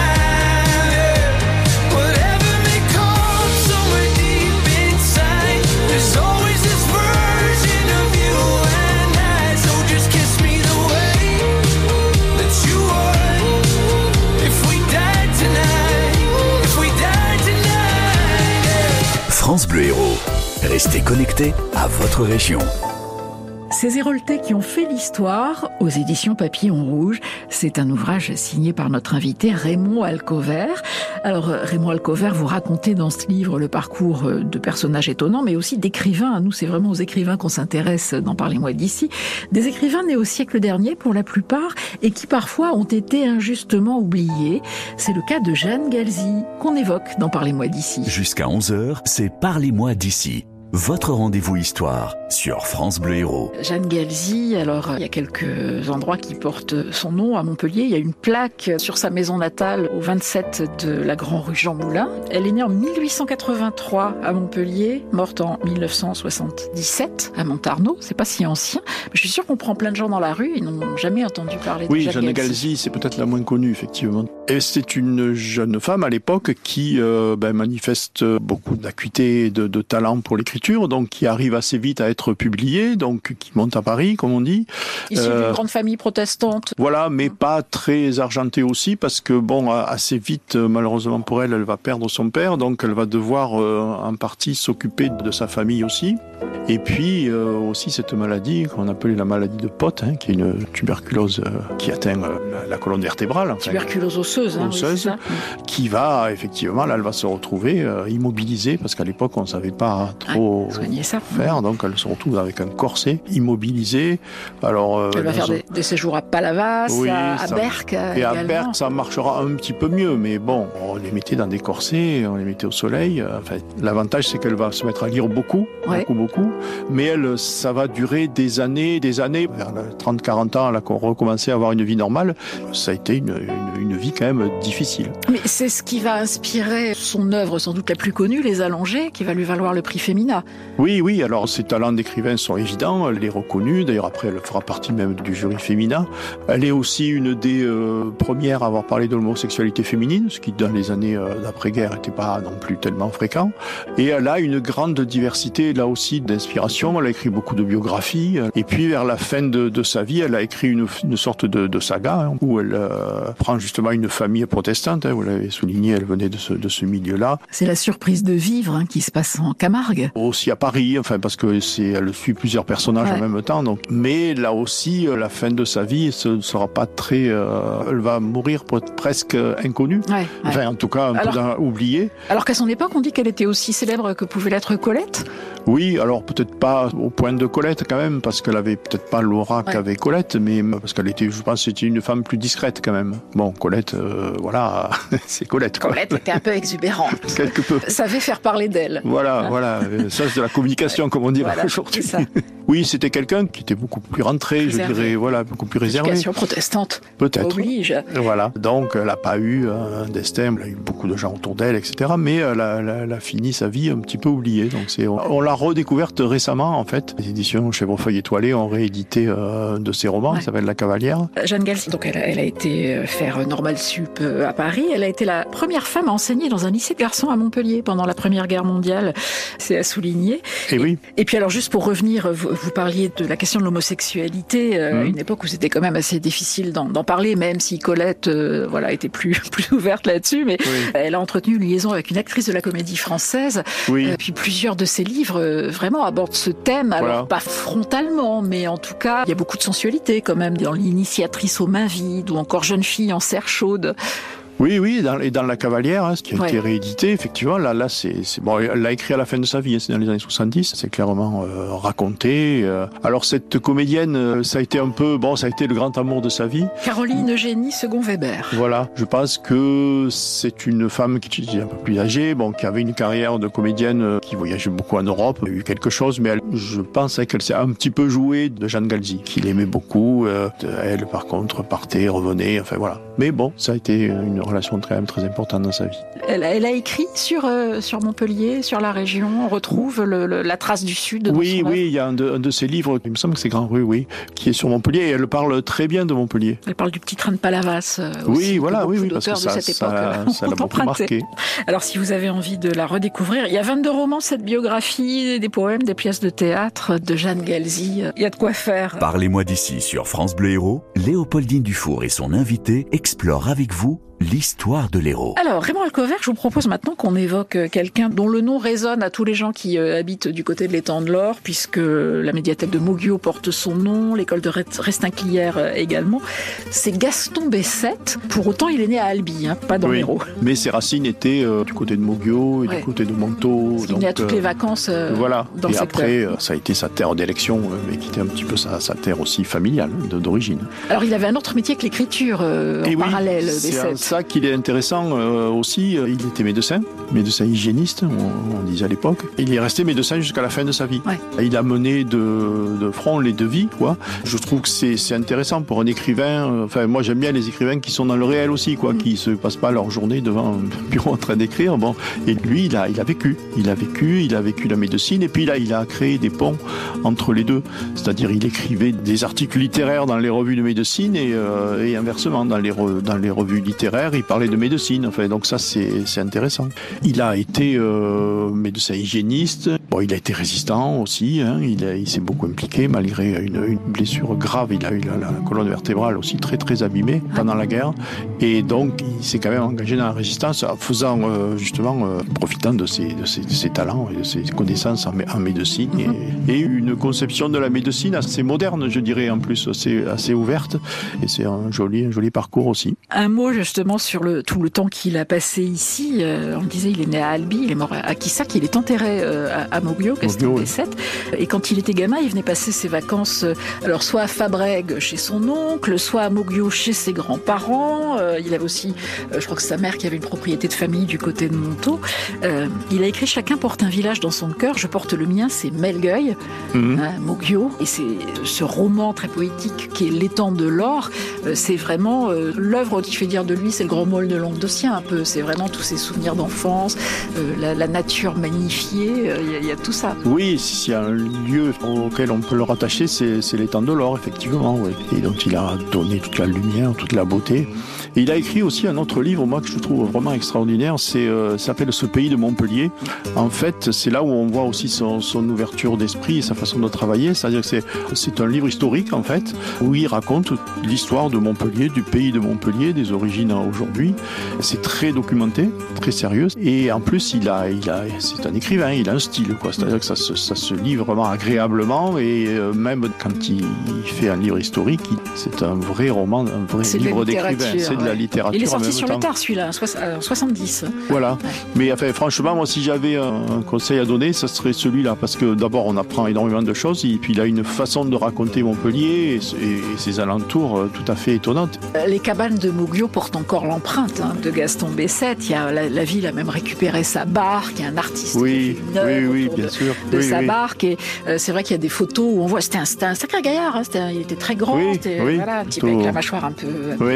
France Bleu Hérault. Restez connectés à votre région. Ces Héroltais qui ont fait l'histoire aux éditions Papillon Rouge, c'est un ouvrage signé par notre invité Raymond Alcovère. Alors Raymond Alcovère, vous racontez dans ce livre le parcours de personnages étonnants, mais aussi d'écrivains. Nous, c'est vraiment aux écrivains qu'on s'intéresse dans Parlez-moi d'ici. Des écrivains nés au siècle dernier pour la plupart et qui parfois ont été injustement oubliés. C'est le cas de Jeanne Galzy qu'on évoque dans Parlez-moi d'ici. Jusqu'à 11h, c'est Parlez-moi d'ici. Votre rendez-vous histoire sur France Bleu Hérault. Jeanne Galzy, alors il y a quelques endroits qui portent son nom à Montpellier. Il y a une plaque sur sa maison natale au 27 de la Grand-Rue Jean-Moulin. Elle est née en 1883 à Montpellier, morte en 1977 à Montarnaud. C'est pas si ancien. Je suis sûre qu'on prend plein de gens dans la rue, ils n'ont jamais entendu parler de Jeanne Galzy. Oui, Jeanne Galzy, c'est peut-être la moins connue, effectivement. Et c'est une jeune femme à l'époque qui manifeste beaucoup d'acuité et de talent pour l'écriture. Donc qui arrive assez vite à être publié, donc qui monte à Paris, comme on dit. Issue d'une grande famille protestante. Voilà, mais pas très argentée aussi, parce que assez vite, malheureusement pour elle, elle va perdre son père, donc elle va devoir en partie s'occuper de sa famille aussi. Et puis aussi cette maladie qu'on appelait la maladie de Pott, qui est une tuberculose qui atteint la colonne vertébrale. Tuberculose osseuse. Oui, qui va effectivement, là elle va se retrouver immobilisée, parce qu'à l'époque on ne savait pas trop soigner ça. Donc elle se retrouve avec un corset immobilisé. Alors, elle va faire des séjours à Palavas, à Berck. Et à Berck, ça marchera un petit peu mieux, mais on les mettait dans des corsets, on les mettait au soleil. Enfin, l'avantage, c'est qu'elle va se mettre à lire beaucoup. Mais elle, ça va durer des années. Vers 30-40 ans, elle a recommencé à avoir une vie normale. Ça a été une vie quand même difficile. Mais c'est ce qui va inspirer son œuvre, sans doute la plus connue, Les Allongés, qui va lui valoir le prix Féminin. Oui, alors ses talents d'écrivain sont évidents, elle est reconnue, d'ailleurs après elle fera partie même du jury féminin. Elle est aussi une des premières à avoir parlé de l'homosexualité féminine, ce qui dans les années d'après-guerre n'était pas non plus tellement fréquent. Et elle a une grande diversité là aussi d'inspiration, elle a écrit beaucoup de biographies, et puis vers la fin de sa vie, elle a écrit une sorte de saga, où elle prend justement une famille protestante, vous l'avez souligné, elle venait de ce milieu-là. C'est la surprise de vivre qui se passe en Camargue. Aussi à Paris, parce que elle suit plusieurs personnages en même temps. Donc. Mais là aussi, la fin de sa vie, ce ne sera pas très... elle va mourir presque inconnue. En tout cas, peu oubliée. Alors qu'à son époque, on dit qu'elle était aussi célèbre que pouvait l'être Colette. Oui, alors peut-être pas au point de Colette quand même, parce qu'elle avait peut-être pas l'aura qu'avait Colette, mais parce qu'elle était, je pense, c'était une femme plus discrète quand même. Colette, c'est Colette. Colette était un peu exubérante. Quelque peu. Ça avait faire parler d'elle. Voilà. Ça, c'est de la communication, comme on dit aujourd'hui. Oui, c'était quelqu'un qui était beaucoup plus rentré, beaucoup plus réservé. L'éducation protestante. Peut-être. Oblige. Voilà. Donc, elle n'a pas eu un destin. Elle a eu beaucoup de gens autour d'elle, etc. Mais elle a fini sa vie un petit peu oubliée. Donc, on l'a redécouverte récemment, en fait. Les éditions Chèvrefeuille étoilée ont réédité de ses romans. Ça s'appelle La Cavalière. Jeanne Galzy, donc, elle a été faire Normal Sup à Paris. Elle a été la première femme à enseigner dans un lycée de garçons à Montpellier pendant la Première Guerre mondiale. C'est à souligner. Et puis alors juste pour revenir, vous parliez de la question de l'homosexualité, une époque où c'était quand même assez difficile d'en parler, même si Colette était plus ouverte là-dessus, mais elle a entretenu une liaison avec une actrice de la Comédie française, puis plusieurs de ses livres vraiment abordent ce thème, alors pas frontalement, mais en tout cas il y a beaucoup de sensualité quand même dans l'Initiatrice aux mains vides ou encore Jeune fille en serre chaude. Oui, et dans La Cavalière, ce qui a été réédité, effectivement, là c'est bon, elle l'a écrit à la fin de sa vie, c'est dans les années 70, c'est clairement raconté. Alors cette comédienne, ça a été ça a été le grand amour de sa vie. Caroline Eugénie Second Weber. Voilà, je pense que c'est une femme qui est un peu plus âgée, qui avait une carrière de comédienne, qui voyageait beaucoup en Europe, il y a eu quelque chose, mais je pense qu'elle s'est un petit peu jouée de Jeanne Galzy, qu'il aimait beaucoup. Elle, par contre, partait, revenait, enfin voilà. Mais ça a été une relation quand même très importante dans sa vie. Elle a écrit sur Montpellier, sur la région. On retrouve la trace du Sud. Oui, il y a un de ses livres, il me semble que c'est Grand Rue, qui est sur Montpellier. Et elle parle très bien de Montpellier. Elle parle du petit train de Palavas. Oui, parce que ça l'a beaucoup marqué. Alors, si vous avez envie de la redécouvrir, il y a 22 romans, cette biographie, des poèmes, des pièces de théâtre de Jeanne Galzy. Il y a de quoi faire. Parlez-moi d'ici sur France Bleu Hérault. Léopoldine Dufour et son invité explorent avec vous l'histoire de l'Hérault. Alors, Raymond Alcovère, je vous propose maintenant qu'on évoque quelqu'un dont le nom résonne à tous les gens qui habitent du côté de l'étang de l'Or, puisque la médiathèque de Mauguio porte son nom, l'école de Restinclière également. C'est Gaston Bessette. Pour autant, il est né à Albi, pas dans l'Hérault. Mais ses racines étaient du côté de Mauguio et du côté de Montaud. Il est né à toutes les vacances dans le secteur. Et après, ça a été sa terre d'élection, mais qui était un petit peu sa terre aussi familiale, d'origine. Alors, il avait un autre métier que l'écriture en parallèle, Bessette. ça qu'il est intéressant aussi. Il était médecin hygiéniste, on disait à l'époque. Il est resté médecin jusqu'à la fin de sa vie. Ouais. Il a mené de front les devis, quoi. Je trouve que c'est intéressant pour un écrivain. Enfin, moi, j'aime bien les écrivains qui sont dans le réel aussi, quoi, qui se passent pas leur journée devant un bureau en train d'écrire. Bon, et lui, il a vécu la médecine, et puis là, il a créé des ponts entre les deux. C'est-à-dire, il écrivait des articles littéraires dans les revues de médecine et inversement, dans les revues littéraires, il parlait de médecine. Enfin, donc ça, c'est intéressant. Il a été médecin hygiéniste. Bon, il a été résistant aussi, hein. Il s'est beaucoup impliqué malgré une blessure grave. Il a eu la colonne vertébrale aussi très très abîmée pendant la guerre. Et donc, il s'est quand même engagé dans la résistance en faisant profitant de ses talents et de ses connaissances en médecine et une conception de la médecine assez moderne, je dirais, en plus assez ouverte. Et c'est un joli parcours aussi. Un mot justement sur tout le temps qu'il a passé ici. On le disait, il est né à Albi, il est mort à Quissac, il est enterré à Mauguio, Gaston Bessette. Et quand il était gamin, il venait passer ses vacances, alors soit à Fabrègues chez son oncle, soit à Mauguio chez ses grands-parents. Il avait aussi, je crois que sa mère qui avait une propriété de famille du côté de Montaud. Il a écrit « Chacun porte un village dans son cœur, je porte le mien, c'est Melgueil, Mauguio ». Et c'est ce roman très poétique qui est « L'étang de l'Or ». C'est vraiment l'œuvre qui fait dire de lui, c'est le grand môle de Languedocien un peu. C'est vraiment tous ses souvenirs d'enfance, la nature magnifiée, il y a tout ça. Oui, s'il y a un lieu auquel on peut le rattacher, c'est l'étang de l'Or, effectivement. Oui. Et donc il a donné toute la lumière, toute la beauté. Et il a écrit aussi un autre livre, moi, que je trouve vraiment extraordinaire, ça s'appelle « Ce pays de Montpellier ». En fait, c'est là où on voit aussi son ouverture d'esprit et sa façon de travailler. C'est-à-dire que c'est un livre historique, en fait, où il raconte l'histoire de Montpellier, du pays de Montpellier, des origines aujourd'hui. C'est très documenté, très sérieux. Et en plus, c'est un écrivain, il a un style, quoi. C'est-à-dire que ça se lit vraiment agréablement, et même quand il fait un livre historique, c'est un vrai roman, un vrai livre d'écrivain. C'est de la littérature. Il est sorti sur le tard, celui-là, en 70. Voilà. Ouais. Mais enfin, franchement, moi, si j'avais un conseil à donner, ça serait celui-là. Parce que d'abord, on apprend énormément de choses. Et puis, il a une façon de raconter Montpellier et ses alentours tout à fait étonnante. Les cabanes de Mauguio portent encore l'empreinte de Gaston Bessette. Il y a la ville a même récupéré sa barque. Il y a un artiste qui fait une œuvre de sa barque. Et c'est vrai qu'il y a des photos où on voit. C'était un sacré gaillard. Hein. Il était très grand. Un petit peu avec la mâchoire un peu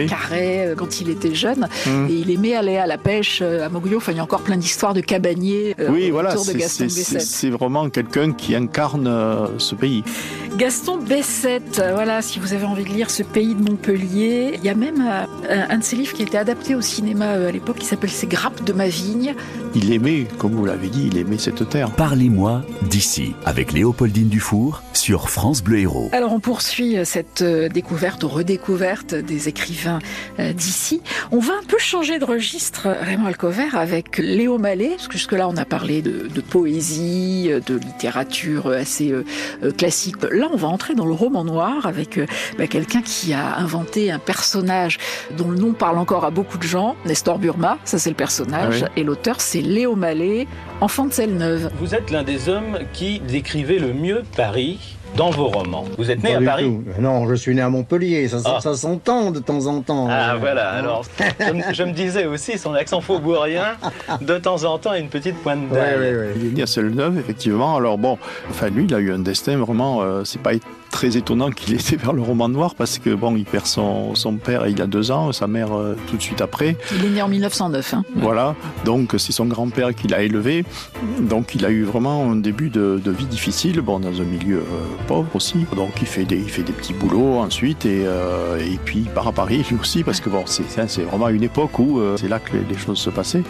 carrée quand il était jeune. Et il aimait aller à la pêche à Mauguio. Enfin, il y a encore plein d'histoires de cabaniers autour de Gaston Bessette. C'est vraiment quelqu'un qui incarne ce pays. Gaston Bessette, voilà, si vous avez envie de lire « Ce pays de Montpellier », il y a même un de ses livres qui a été adapté au cinéma à l'époque, qui s'appelle « Ces grappes de ma vigne ». Il aimait, comme vous l'avez dit, il aimait cette terre. Parlez-moi d'ici, avec Léopoldine Dufour, sur France Bleu Hérault. Alors, on poursuit cette découverte ou redécouverte des écrivains d'ici. On va un peu changer de registre, Raymond Alcovère, avec Léo Mallet, parce que jusque-là, on a parlé de poésie, de littérature assez classique. Là, on va entrer dans le roman noir avec quelqu'un qui a inventé un personnage dont le nom parle encore à beaucoup de gens. Nestor Burma, ça c'est le personnage. Et l'auteur, c'est Léo Mallet, enfant de Celle-Neuve. Vous êtes l'un des hommes qui décrivait le mieux Paris dans vos romans. Vous êtes né à Paris ? Non, je suis né à Montpellier, ça s'entend de temps en temps. Ah voilà, alors je me disais aussi, son accent faubourien, de temps en temps, une petite pointe d'ail. Il est né à Celle-Neuve, effectivement. Alors bon, enfin lui, il a eu un destin vraiment, c'est pas très étonnant qu'il était vers le roman noir, parce que bon, il perd son père il y a 2 ans, sa mère tout de suite après. Il est né en 1909. Hein. Voilà, donc c'est son grand-père qui l'a élevé. Donc il a eu vraiment un début de vie difficile, bon, dans un milieu pauvre aussi. Donc il fait des petits boulots ensuite et puis il part à Paris lui aussi, parce que bon, c'est vraiment une époque où c'est là que les choses se passaient.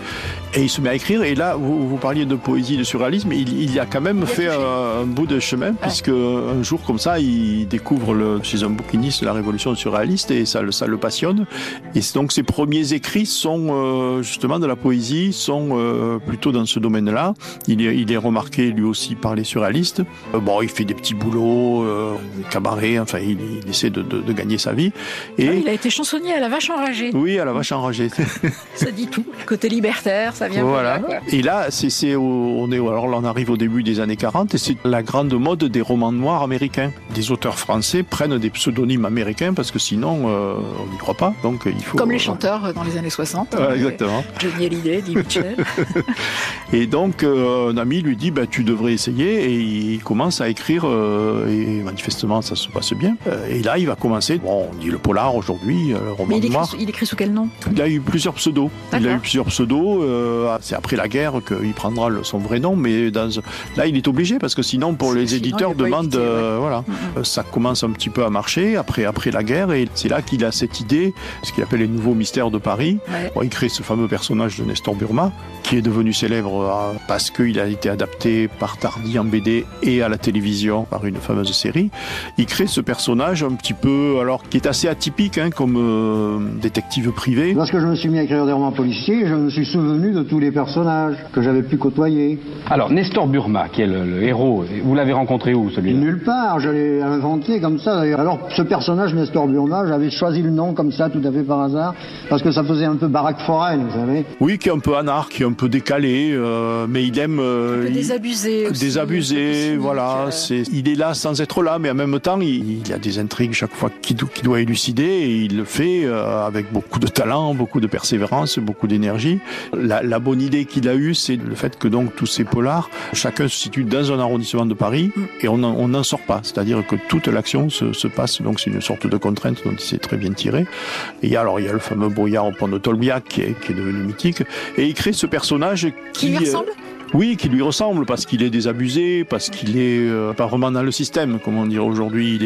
Et il se met à écrire, et là vous parliez de poésie, de surréalisme, il y a quand même fait un bout de chemin, puisque un jour comme ça, il découvre chez un bouquiniste la révolution surréaliste, et ça le passionne. Et donc ses premiers écrits sont justement de la poésie, sont plutôt dans ce domaine-là. Il est remarqué lui aussi par les surréalistes. Bon, il fait des petits boulots, cabaret, enfin il essaie de gagner sa vie. Et il a été chansonnier à la Vache enragée. Oui, à la Vache enragée. Ça dit tout. Côté libertaire, ça vient. Voilà. Là, et là, on arrive au début des années 40, et c'est la grande mode des romans noirs américains. des auteurs français prennent des pseudonymes américains parce que sinon on n'y croit pas. Donc il faut comme les chanteurs dans les années 60. Exactement. Johnny Hallyday, Eddie Mitchell. Et donc un ami lui dit tu devrais essayer, et il commence à écrire et manifestement ça se passe bien. Et là il va commencer, on dit le polar aujourd'hui, le roman noir. Il écrit sous quel nom? Il a eu plusieurs pseudos. D'accord. Il a eu plusieurs pseudos. C'est après la guerre qu'il prendra son vrai nom, mais là il est obligé parce que sinon les éditeurs demandent. Voilà. Ça commence un petit peu à marcher après la guerre, et c'est là qu'il a cette idée, ce qu'il appelle les nouveaux mystères de Paris. Ouais. Il crée ce fameux personnage de Nestor Burma qui est devenu célèbre parce qu'il a été adapté par Tardy en BD et à la télévision par une fameuse série. Il crée ce personnage un petit peu, alors qui est assez atypique comme détective privé. Lorsque je me suis mis à écrire des romans policiers, je me suis souvenu de tous les personnages que j'avais pu côtoyer. Alors Nestor Burma, qui est le héros, vous l'avez rencontré où celui-là? Nulle part, je l'ai inventé comme ça d'ailleurs. Alors ce personnage Nestor Burma, j'avais choisi le nom comme ça tout à fait par hasard, parce que ça faisait un peu baraque foraine, vous savez. Oui, qui est un peu anarche, qui est un peu décalé, mais il aime... désabusé. Désabusé, voilà. Il est là sans être là, mais en même temps, il a des intrigues chaque fois qu'il doit élucider, et il le fait avec beaucoup de talent, beaucoup de persévérance, beaucoup d'énergie. La bonne idée qu'il a eue, c'est le fait que donc tous ces polars, chacun se situe dans un arrondissement de Paris, et on n'en sort pas. C'est-à-dire que toute l'action se passe, donc c'est une sorte de contrainte dont il s'est très bien tiré. Et alors il y a le fameux brouillard au pont de Tolbiac qui est devenu mythique, et il crée ce personnage qui lui ressemble. Oui, qui lui ressemble, parce qu'il est désabusé, parce qu'il est pas vraiment dans le système, comme on dirait aujourd'hui.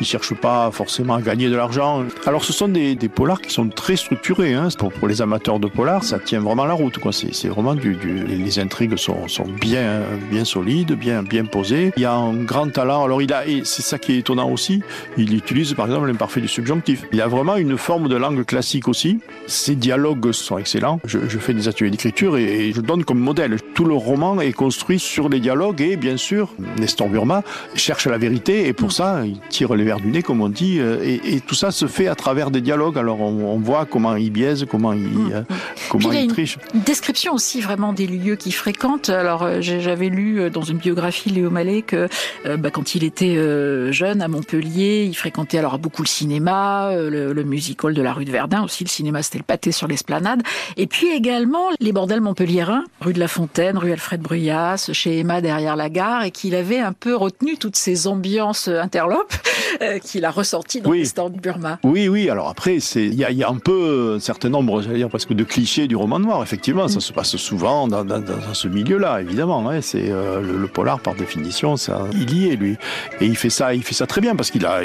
Il cherche pas forcément à gagner de l'argent. Alors ce sont des polars qui sont très structurés. Pour les amateurs de polars, ça tient vraiment la route, quoi. C'est vraiment les intrigues sont bien solides, bien posées. Il y a un grand talent. Alors et c'est ça qui est étonnant aussi, il utilise par exemple l'imparfait du subjonctif. Il a vraiment une forme de langue classique aussi. Ses dialogues sont excellents. Je fais des ateliers d'écriture et je donne comme modèle tout le roman est construit sur les dialogues, et bien sûr Nestor Burma cherche la vérité, et pour ça il tire les vers du nez, comme on dit, et tout ça se fait à travers des dialogues. Alors on voit comment il biaise, comment il triche. Une description aussi vraiment des lieux qu'il fréquente. Alors j'avais lu dans une biographie Léo Mallet que quand il était jeune à Montpellier, il fréquentait alors beaucoup le cinéma, le music hall de la rue de Verdun aussi. Le cinéma, c'était le pâté sur l'esplanade, et puis également les bordels montpelliérains, rue de la Fontaine, rue Alfred Bruyas, chez Emma derrière la gare, et qu'il avait un peu retenu toutes ces ambiances interlopes qu'il a ressorties dans Nestor Burma. Oui, alors après, il y a un peu un certain nombre, j'allais dire, presque de clichés du roman noir, effectivement, ça se passe souvent dans ce milieu-là, évidemment. C'est le polar, par définition, ça, il y est, lui. Et il fait ça très bien, parce qu'il a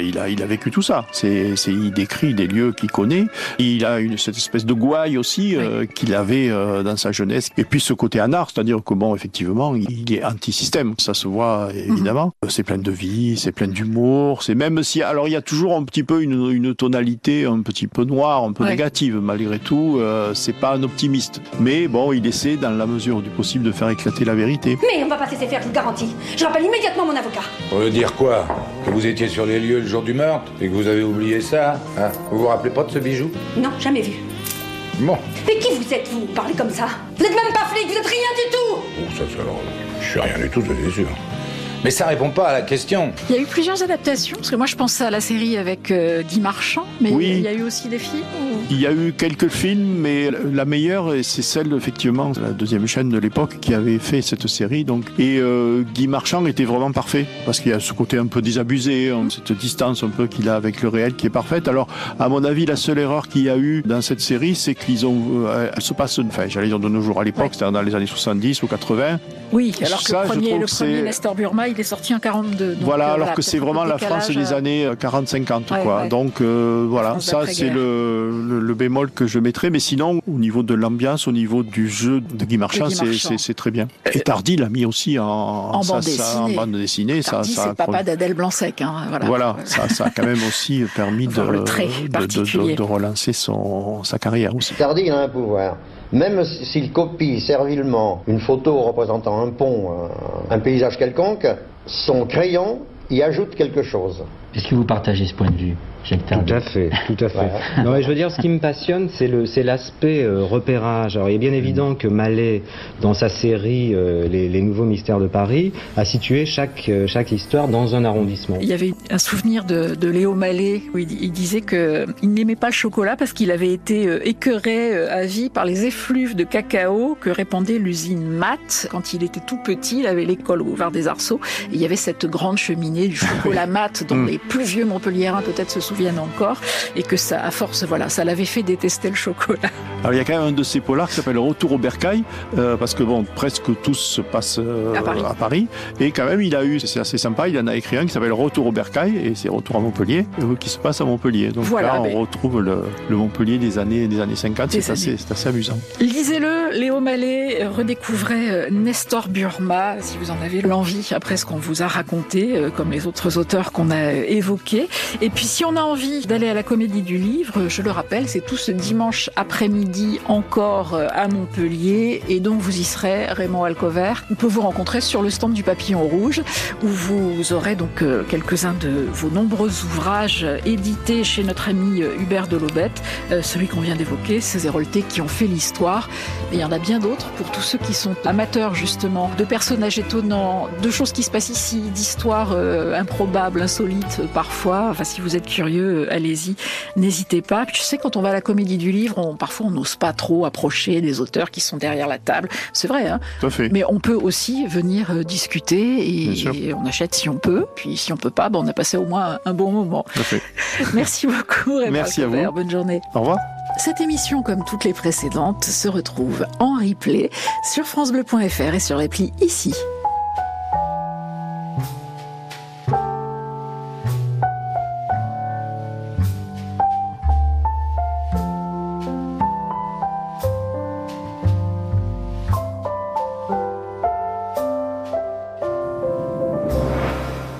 vécu tout ça. Il décrit des lieux qu'il connaît, il a cette espèce de gouaille aussi qu'il avait dans sa jeunesse, et puis ce côté anard, c'est-à-dire effectivement, il est anti-système, ça se voit évidemment. C'est plein de vie, c'est plein d'humour, c'est même si... Alors il y a toujours un petit peu une tonalité un petit peu noire, un peu négative, malgré tout, c'est pas un optimiste. Mais bon, il essaie, dans la mesure du possible, de faire éclater la vérité. Mais on va pas cesser faire, je vous garantis. Je rappelle immédiatement mon avocat. On veut dire quoi? Que vous étiez sur les lieux le jour du meurtre et que vous avez oublié ça, Vous vous rappelez pas de ce bijou? Non, jamais vu. Bon. Mais qui vous êtes, vous, parlez comme ça? Vous n'êtes même pas flic, vous n'êtes rien du tout! Oh, alors, je suis rien du tout, c'est sûr. Mais ça répond pas à la question. Il y a eu plusieurs adaptations, parce que moi je pensais à la série avec Guy Marchand, mais il y a eu aussi des films ou... Il y a eu quelques films, mais la meilleure, c'est celle, effectivement, la deuxième chaîne de l'époque qui avait fait cette série. Donc. Et Guy Marchand était vraiment parfait, parce qu'il y a ce côté un peu désabusé, cette distance un peu qu'il a avec le réel qui est parfaite. Alors, à mon avis, la seule erreur qu'il y a eu dans cette série, c'est qu'ils ont... elle se passe, j'allais dire de nos jours à l'époque, c'est-à-dire dans les années 70 ou 80. Oui, alors que ça, le premier Nestor Burma, il est sorti en 1942. Voilà, alors que c'est vraiment la France des années 40-50, quoi. Ouais. Donc voilà, ça c'est le bémol que je mettrais. Mais sinon, au niveau de l'ambiance, au niveau du jeu de Guy Marchand, c'est très bien. Et Tardy l'a mis aussi en bande dessinée. Tardy, c'est papa d'Adèle Blanc-Sec. Voilà, ça a quand même aussi permis de relancer sa carrière aussi. Tardy, il a un pouvoir. Même s'il copie servilement une photo représentant un pont, un paysage quelconque, son crayon y ajoute quelque chose. Est-ce que vous partagez ce point de vue, Jacques Tardy ? Tout à fait. Voilà. Non, mais je veux dire, ce qui me passionne, c'est l'aspect repérage. Alors, il est bien évident que Mallet, dans sa série les Nouveaux Mystères de Paris, a situé chaque histoire dans un arrondissement. Il y avait un souvenir de Léo Mallet où il disait qu'il n'aimait pas le chocolat parce qu'il avait été écœuré à vie par les effluves de cacao que répandait l'usine Mat. Quand il était tout petit, il avait l'école au boulevard des Arceaux. Et il y avait cette grande cheminée du chocolat Mat dont les plus vieux Montpelliérains peut-être se souviennent encore, et que ça, à force, voilà, ça l'avait fait détester le chocolat. Alors il y a quand même un de ces polars qui s'appelle Retour au Bercail, parce que bon, presque tous se passent à Paris, et quand même il a eu, c'est assez sympa, il en a écrit un qui s'appelle Retour au Bercail, et c'est Retour à Montpellier, qui se passe à Montpellier. Donc voilà, là on retrouve le Montpellier des années 50, c'est assez amusant. Lisez-le, Léo Mallet, redécouvrez Nestor Burma, si vous en avez l'envie, après ce qu'on vous a raconté, comme les autres auteurs qu'on a évoqués. Et puis si on a envie d'aller à la Comédie du Livre, je le rappelle, c'est tout ce dimanche après-midi encore à Montpellier, et donc vous y serez, Raymond Alcovère. On peut vous rencontrer sur le stand du Papillon Rouge, où vous aurez donc quelques-uns de vos nombreux ouvrages édités chez notre ami Hubert Delobette. Celui qu'on vient d'évoquer, ces Héroltés qui ont fait l'histoire. Mais il y en a bien d'autres pour tous ceux qui sont amateurs justement de personnages étonnants, de choses qui se passent ici, d'histoires improbables, insolites parfois. Enfin, si vous êtes curieux, allez-y, n'hésitez pas. Puis, je sais, quand on va à la Comédie du Livre, parfois on n'ose pas trop approcher des auteurs qui sont derrière la table. C'est vrai, hein ? Tout à fait. Mais on peut aussi venir discuter et on achète si on peut. Puis si on peut pas, on a passé au moins un bon moment. Tout à fait. Merci beaucoup. Merci à vous. Bonne journée. Au revoir. Cette émission, comme toutes les précédentes, se retrouve en replay sur francebleu.fr et sur l'appli Ici.